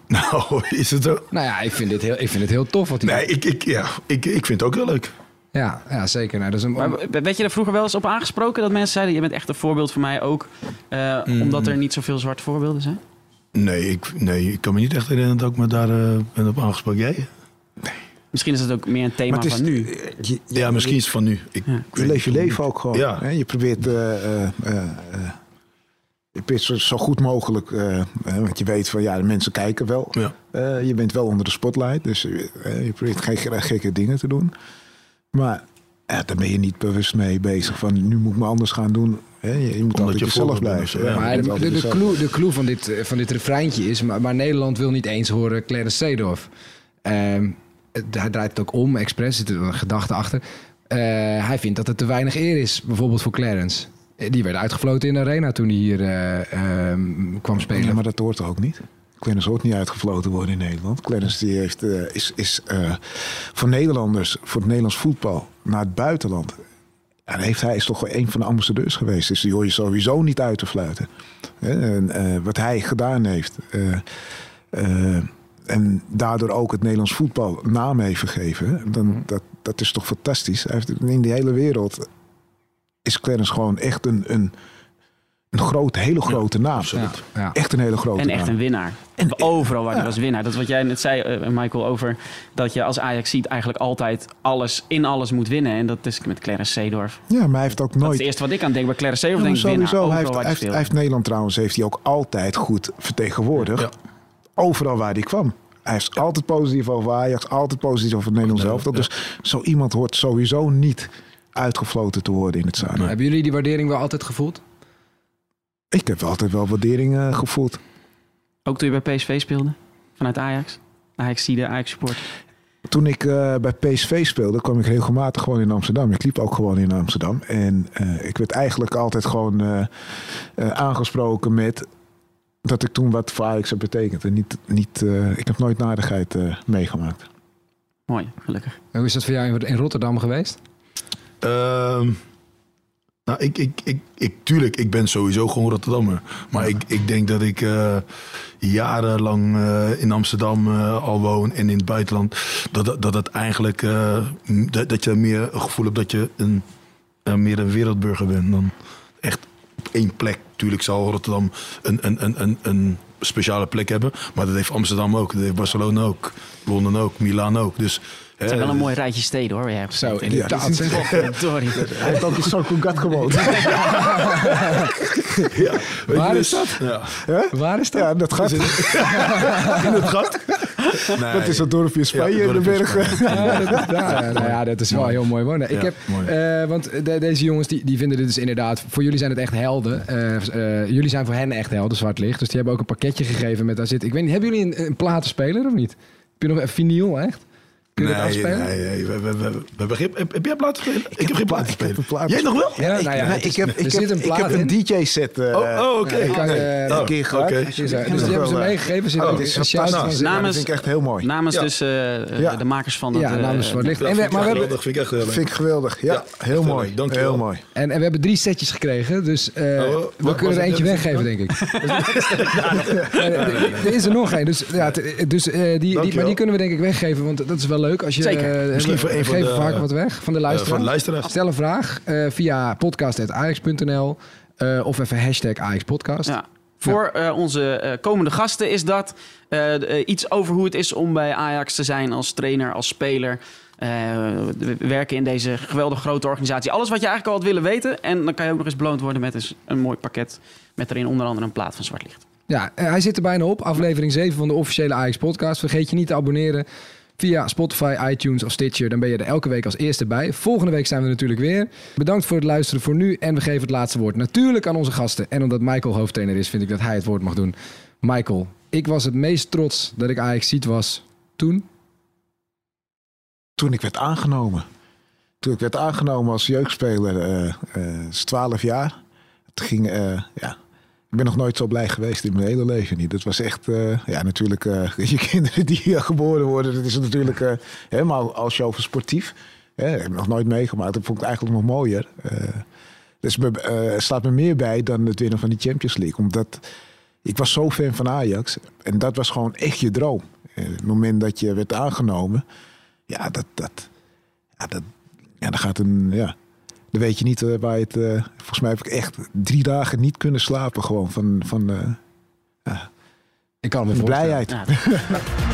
Nou, is het ook? Nou ja, ik vind het heel tof wat hij doet. Ik vind het ook heel leuk. Ja, zeker. Nou, dat is maar werd je daar vroeger wel eens op aangesproken dat mensen zeiden... je bent echt een voorbeeld voor mij ook, omdat er niet zoveel zwarte voorbeelden zijn? Nee, ik kan me niet echt herinneren dat ik me daar ben op aangesproken. Jij? Nee. Misschien is het ook meer een thema van nu. Misschien is het van nu. Je leeft je leven ook gewoon. Ja. Hè? Je probeert... zo goed mogelijk, want je weet van de mensen kijken wel. Ja. Je bent wel onder de spotlight, dus je probeert geen gekke dingen te doen. Maar daar ben je niet bewust mee bezig van nu moet ik me anders gaan doen. Je moet altijd jezelf blijven. Ja. Maar de clue van dit refreintje is, maar Nederland wil niet eens horen Clarence Seedorf. hij draait het ook om, expres, zit er een gedachte achter. Hij vindt dat het te weinig eer is, bijvoorbeeld voor Clarence. Die werd uitgefloten in de arena toen hij hier kwam spelen. Ja, maar dat hoort er ook niet. Clarence hoort niet uitgefloten worden in Nederland. Clarence die heeft, is voor Nederlanders, voor het Nederlands voetbal, naar het buitenland. En hij is toch wel een van de ambassadeurs geweest. Dus die hoor je sowieso niet uit te fluiten. Wat hij gedaan heeft. En daardoor ook het Nederlands voetbal naam heeft gegeven. Dat is toch fantastisch. Hij heeft, in de hele wereld is Clarence gewoon echt een hele grote naam. Ja, ja. Echt een hele grote naam. En echt een winnaar. En overal waar hij was winnaar. Dat is wat jij net zei, Michael, over dat je als Ajax ziet eigenlijk altijd alles moet winnen. En dat is met Clarence Seedorf. Ja, maar hij heeft ook nooit... Dat is het eerste wat ik aan denk. Bij Clarence Seedorf denk ik winnaar. Hij heeft Nederland trouwens heeft hij ook altijd goed vertegenwoordigd. Ja. Overal waar hij kwam. Hij is altijd positief over Ajax. Altijd positief over Nederland zelf. Ja. Dus zo iemand hoort sowieso niet uitgefloten te worden in het stadion. Hebben jullie die waardering wel altijd gevoeld? Ik heb altijd wel waardering gevoeld. Ook toen je bij PSV speelde? Vanuit Ajax? Ajax-Ziede, Ajax-support? Toen ik bij PSV speelde, kwam ik regelmatig gewoon in Amsterdam. Ik liep ook gewoon in Amsterdam. En ik werd eigenlijk altijd gewoon aangesproken met... dat ik toen wat voor Ajax heb betekend. En ik heb nooit nadigheid meegemaakt. Mooi, gelukkig. Hoe is dat voor jou in Rotterdam geweest? Nou, tuurlijk, ik ben sowieso gewoon Rotterdammer. Maar ik denk dat ik jarenlang in Amsterdam al woon en in het buitenland. Dat het eigenlijk, dat je meer het gevoel hebt dat je meer een wereldburger bent dan echt op één plek. Tuurlijk zal Rotterdam een speciale plek hebben. Maar dat heeft Amsterdam ook, dat heeft Barcelona ook, Londen ook, Milaan ook. Dus... Het zijn wel een mooi rijtje steden, hoor. Ja, zo, inderdaad. Sorry. Hij heeft ook in Sokogat gewoond. Ja, waar is dat? Ja. Huh? Waar is dat? Ja, dat gat. In het gat? Nee. Dat is dat dorpje in Spanje, ja, in de bergen. Ja, dat is wel heel mooi wonen. Deze jongens die vinden dit dus inderdaad... Voor jullie zijn het echt helden. Jullie zijn voor hen echt helden, Zwart Licht. Dus die hebben ook een pakketje gegeven met daar zit. Ik weet niet, hebben jullie een platenspeler of niet? Heb je nog een vinyl, echt? Nee. Heb jij platen spelen? Ik heb geen platen spelen. Jij nog wel? Ja, nou ja. Ik heb een DJ-set. Een keer gehad. Okay. Dus die hebben ze meegegeven. Dat vind ik echt heel mooi. Namens dus de makers van het... Ja, namens Zwart Licht. Dat vind ik echt geweldig. Ja, heel mooi. Dank je wel. En we hebben 3 setjes gekregen. Dus we kunnen er eentje weggeven, denk ik. Er is er nog één. Maar die kunnen we denk ik weggeven. Want dat is wel leuk. Als je, misschien voor een geef vaak wat weg van de luisteraar. Stel een vraag via podcast@ajax.nl of even #AjaxPodcast. Ja. Voor onze komende gasten is dat iets over hoe het is om bij Ajax te zijn als trainer, als speler. We werken in deze geweldige grote organisatie. Alles wat je eigenlijk al had willen weten. En dan kan je ook nog eens beloond worden met een mooi pakket. Met erin onder andere een plaat van Zwart Licht. Ja, hij zit er bijna op. Aflevering 7 van de officiële Ajax podcast. Vergeet je niet te abonneren. Via Spotify, iTunes of Stitcher, dan ben je er elke week als eerste bij. Volgende week zijn we natuurlijk weer. Bedankt voor het luisteren voor nu. En we geven het laatste woord natuurlijk aan onze gasten. En omdat Michael hoofdtrainer is, vind ik dat hij het woord mag doen. Michael, ik was het meest trots dat ik Ajaxiet was toen? Toen ik werd aangenomen. Toen ik werd aangenomen als jeugdspeler, is 12 jaar. Het ging, Ik ben nog nooit zo blij geweest in mijn hele leven niet. Dat was echt, natuurlijk, je kinderen die geboren worden, dat is natuurlijk helemaal als je over sportief. Ik heb nog nooit meegemaakt, dat vond ik eigenlijk nog mooier. Staat me meer bij dan het winnen van die Champions League. Omdat ik was zo fan van Ajax en dat was gewoon echt je droom. Het moment dat je werd aangenomen, dan gaat een... Ja, dan weet je niet waar je het... volgens mij heb ik echt 3 dagen niet kunnen slapen. Gewoon van ik kan me voorstellen. Blijheid. Ja.